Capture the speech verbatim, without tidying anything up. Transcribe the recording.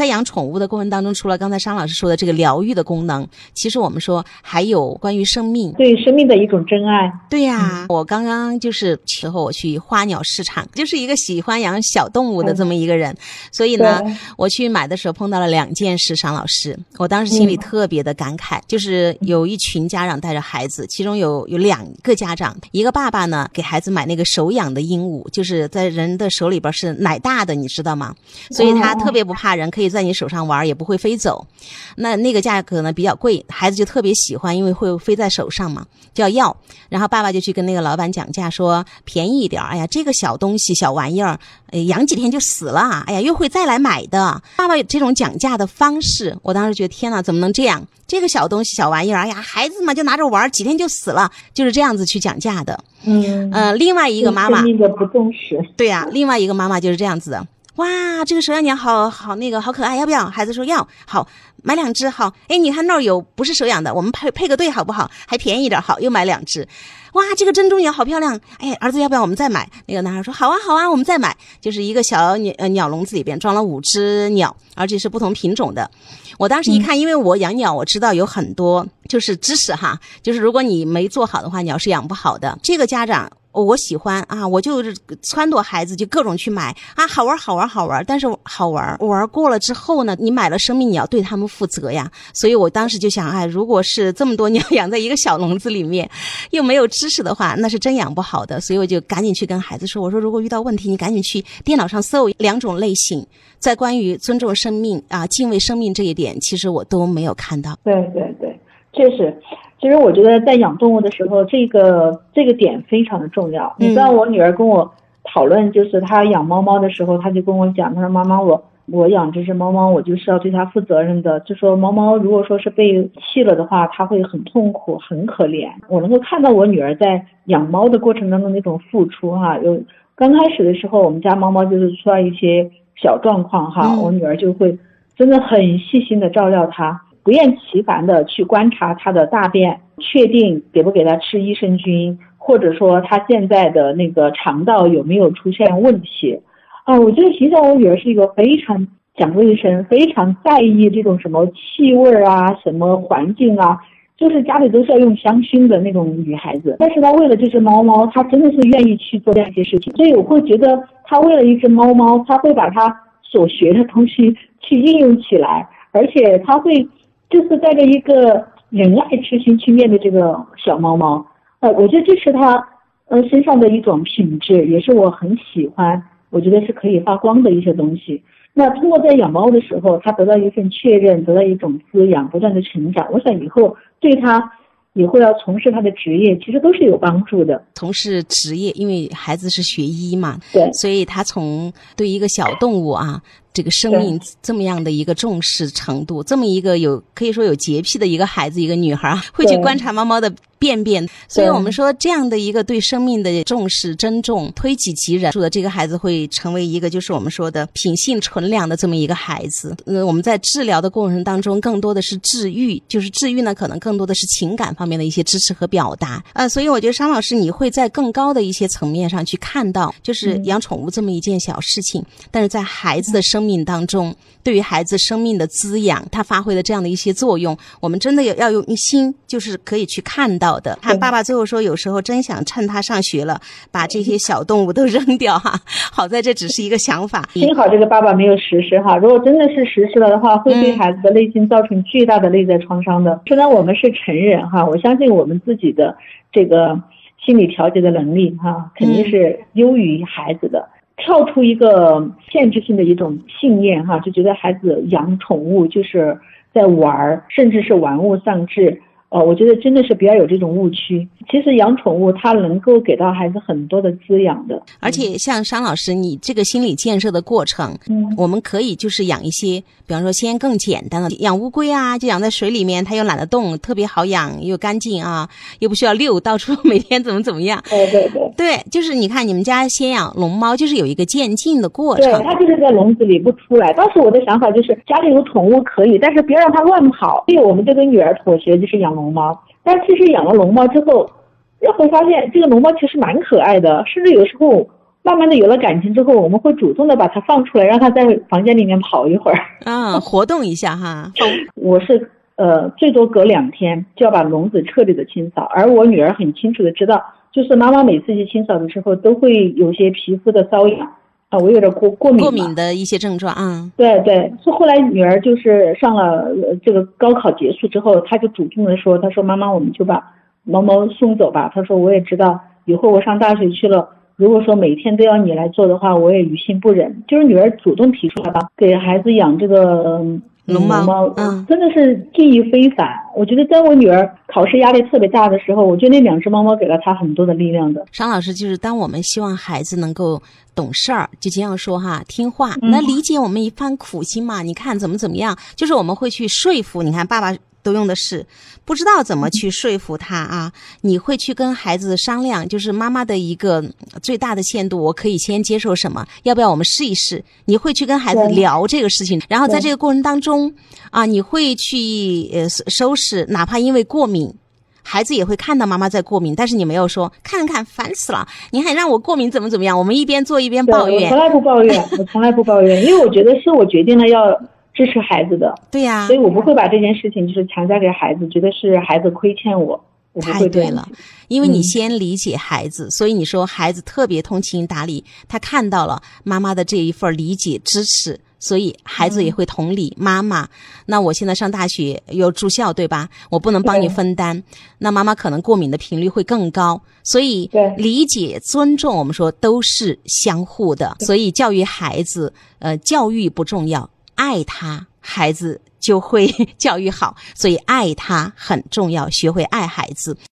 在养宠物的过程当中，除了刚才商老师说的这个疗愈的功能，其实我们说还有关于生命，对生命的一种真爱。对呀、啊嗯，我刚刚就是时候我去花鸟市场，就是一个喜欢养小动物的这么一个人，嗯、所以呢，我去买的时候碰到了两件事，商老师，我当时心里特别的感慨，嗯、就是有一群家长带着孩子，其中有有两个家长，一个爸爸呢给孩子买那个手养的鹦鹉，就是在人的手里边是奶大的，你知道吗？所以他特别不怕人，可以在你手上玩也不会飞走。那那个价格呢比较贵，孩子就特别喜欢，因为会飞在手上嘛，就要要。然后爸爸就去跟那个老板讲价，说便宜一点，哎呀这个小东西小玩意儿、哎、养几天就死了，哎呀又会再来买的。爸爸这种讲价的方式，我当时觉得天哪，怎么能这样，这个小东西小玩意儿，哎呀孩子嘛就拿着玩几天就死了，就是这样子去讲价的。嗯呃另外一个妈妈生命的不重视。对呀、啊、另外一个妈妈就是这样子的。哇，这个手养鸟好好那个好可爱，要不要？孩子说要，好，买两只好。哎，你看那儿有不是手养的，我们配配个对好不好？还便宜点，好，又买两只。哇，这个珍珠鸟好漂亮，哎，儿子要不要我们再买？那个男孩说好啊好啊，我们再买。就是一个小鸟、呃、鸟笼子里边装了五只鸟，而且是不同品种的。我当时一看，因为我养鸟，我知道有很多就是知识哈，就是如果你没做好的话，鸟是养不好的。这个家长。我喜欢啊，我就撺掇孩子就各种去买啊，好玩好玩好玩，但是好玩玩过了之后呢，你买了生命你要对他们负责呀。所以我当时就想，哎，如果是这么多鸟养在一个小笼子里面，又没有知识的话，那是真养不好的。所以我就赶紧去跟孩子说，我说如果遇到问题，你赶紧去电脑上搜两种类型，在关于尊重生命啊、敬畏生命这一点，其实我都没有看到。对对对，确实。其实我觉得在养动物的时候，这个这个点非常的重要。你知道我女儿跟我讨论，就是她养猫猫的时候，她就跟我讲，她说妈妈我我养这只猫猫，我就是要对它负责任的。就说猫猫如果说是被弃了的话，它会很痛苦很可怜。我能够看到我女儿在养猫的过程当中那种付出哈。有刚开始的时候，我们家猫猫就是出了一些小状况哈，我女儿就会真的很细心的照料它。不厌其烦的去观察它的大便，确定给不给它吃益生菌，或者说它现在的那个肠道有没有出现问题啊！我觉得其实我女儿是一个非常讲卫生，非常在意这种什么气味啊，什么环境啊，就是家里都是要用香薰的那种女孩子。但是她为了这只猫猫，她真的是愿意去做这样一些事情，所以我会觉得她为了一只猫猫，她会把她所学的东西去应用起来，而且她会就是带着一个仁爱之心去面对这个小猫猫，呃，我觉得这是他呃身上的一种品质，也是我很喜欢，我觉得是可以发光的一些东西。那通过在养猫的时候，他得到一份确认，得到一种滋养，不断的成长，我想以后对他以后要从事他的职业，其实都是有帮助的。从事职业，因为孩子是学医嘛，对，所以他从对一个小动物啊。这个生命这么样的一个重视程度，这么一个有可以说有洁癖的一个孩子，一个女孩会去观察猫猫的便便，所以我们说这样的一个对生命的重视珍重推己及人，说的这个孩子会成为一个就是我们说的品性纯良的这么一个孩子。呃，我们在治疗的过程当中更多的是治愈，就是治愈呢可能更多的是情感方面的一些支持和表达。呃，所以我觉得商老师你会在更高的一些层面上去看到就是养宠物这么一件小事情、嗯、但是在孩子的生生命当中对于孩子生命的滋养他发挥的这样的一些作用，我们真的要用心就是可以去看到的。他爸爸最后说有时候真想趁他上学了把这些小动物都扔掉哈、啊。好在这只是一个想法，幸好这个爸爸没有实施哈。如果真的是实施了的话，会对孩子的内心造成巨大的内在创伤的。虽然我们是成人哈，我相信我们自己的这个心理调节的能力哈，肯定是优于孩子的、嗯，跳出一个限制性的一种信念哈，就觉得孩子养宠物就是在玩，甚至是玩物丧志。呃，我觉得真的是不要有这种误区。其实养宠物它能够给到孩子很多的滋养的，而且像商老师你这个心理建设的过程、嗯、我们可以就是养一些比方说先更简单的养乌龟啊，就养在水里面，它又懒得动，特别好养，又干净啊，又不需要遛到处每天怎么怎么样。对对对对，就是你看你们家先养龙猫就是有一个渐进的过程，对，它就是在笼子里不出来。当时我的想法就是家里有宠物可以，但是别让它乱跑，所以我们就跟女儿妥协，就是养龙猫。但其实养了龙猫之后，又会发现这个龙猫其实蛮可爱的，甚至有时候慢慢的有了感情之后，我们会主动的把它放出来，让它在房间里面跑一会儿啊，活动一下哈。我是呃最多隔两天就要把笼子彻底的清扫，而我女儿很清楚的知道，就是妈妈每次去清扫的时候都会有些皮肤的瘙痒啊，我有点过过敏过敏的一些症状啊。对对，所以后来女儿就是上了这个高考结束之后，她就主动的说，她说妈妈，我们就把毛毛送走吧。她说我也知道，以后我上大学去了，如果说每天都要你来做的话，我也于心不忍。就是女儿主动提出来吧，给孩子养这个龙猫，嗯，真的是意义非凡。我觉得在我女儿考试压力特别大的时候，我觉得那两只猫猫给了她很多的力量的。商老师，就是当我们希望孩子能够懂事儿，就这样说哈，听话，那理解我们一番苦心嘛，你看怎么怎么样，就是我们会去说服，你看爸爸都用的是不知道怎么去说服他啊，你会去跟孩子商量，就是妈妈的一个最大的限度，我可以先接受什么，要不要我们试一试，你会去跟孩子聊这个事情，然后在这个过程当中啊，你会去呃收拾，哪怕因为过敏，孩子也会看到妈妈在过敏，但是你没有说看看烦死了，你还让我过敏怎么怎么样，我们一边做一边抱怨。我从来不抱怨我从来不抱怨因为我觉得是我决定了要支持孩子的，对呀、啊，所以我不会把这件事情就是强加给孩子，觉得是孩子亏欠我。我不会。太对了，因为你先理解孩子、嗯，所以你说孩子特别通情达理，他看到了妈妈的这一份理解支持，所以孩子也会同理、嗯、妈妈。那我现在上大学有住校对吧？我不能帮你分担，那妈妈可能过敏的频率会更高，所以理解尊重我们说都是相互的，所以教育孩子，呃，教育不重要。爱他，孩子就会教育好，所以爱他很重要，学会爱孩子。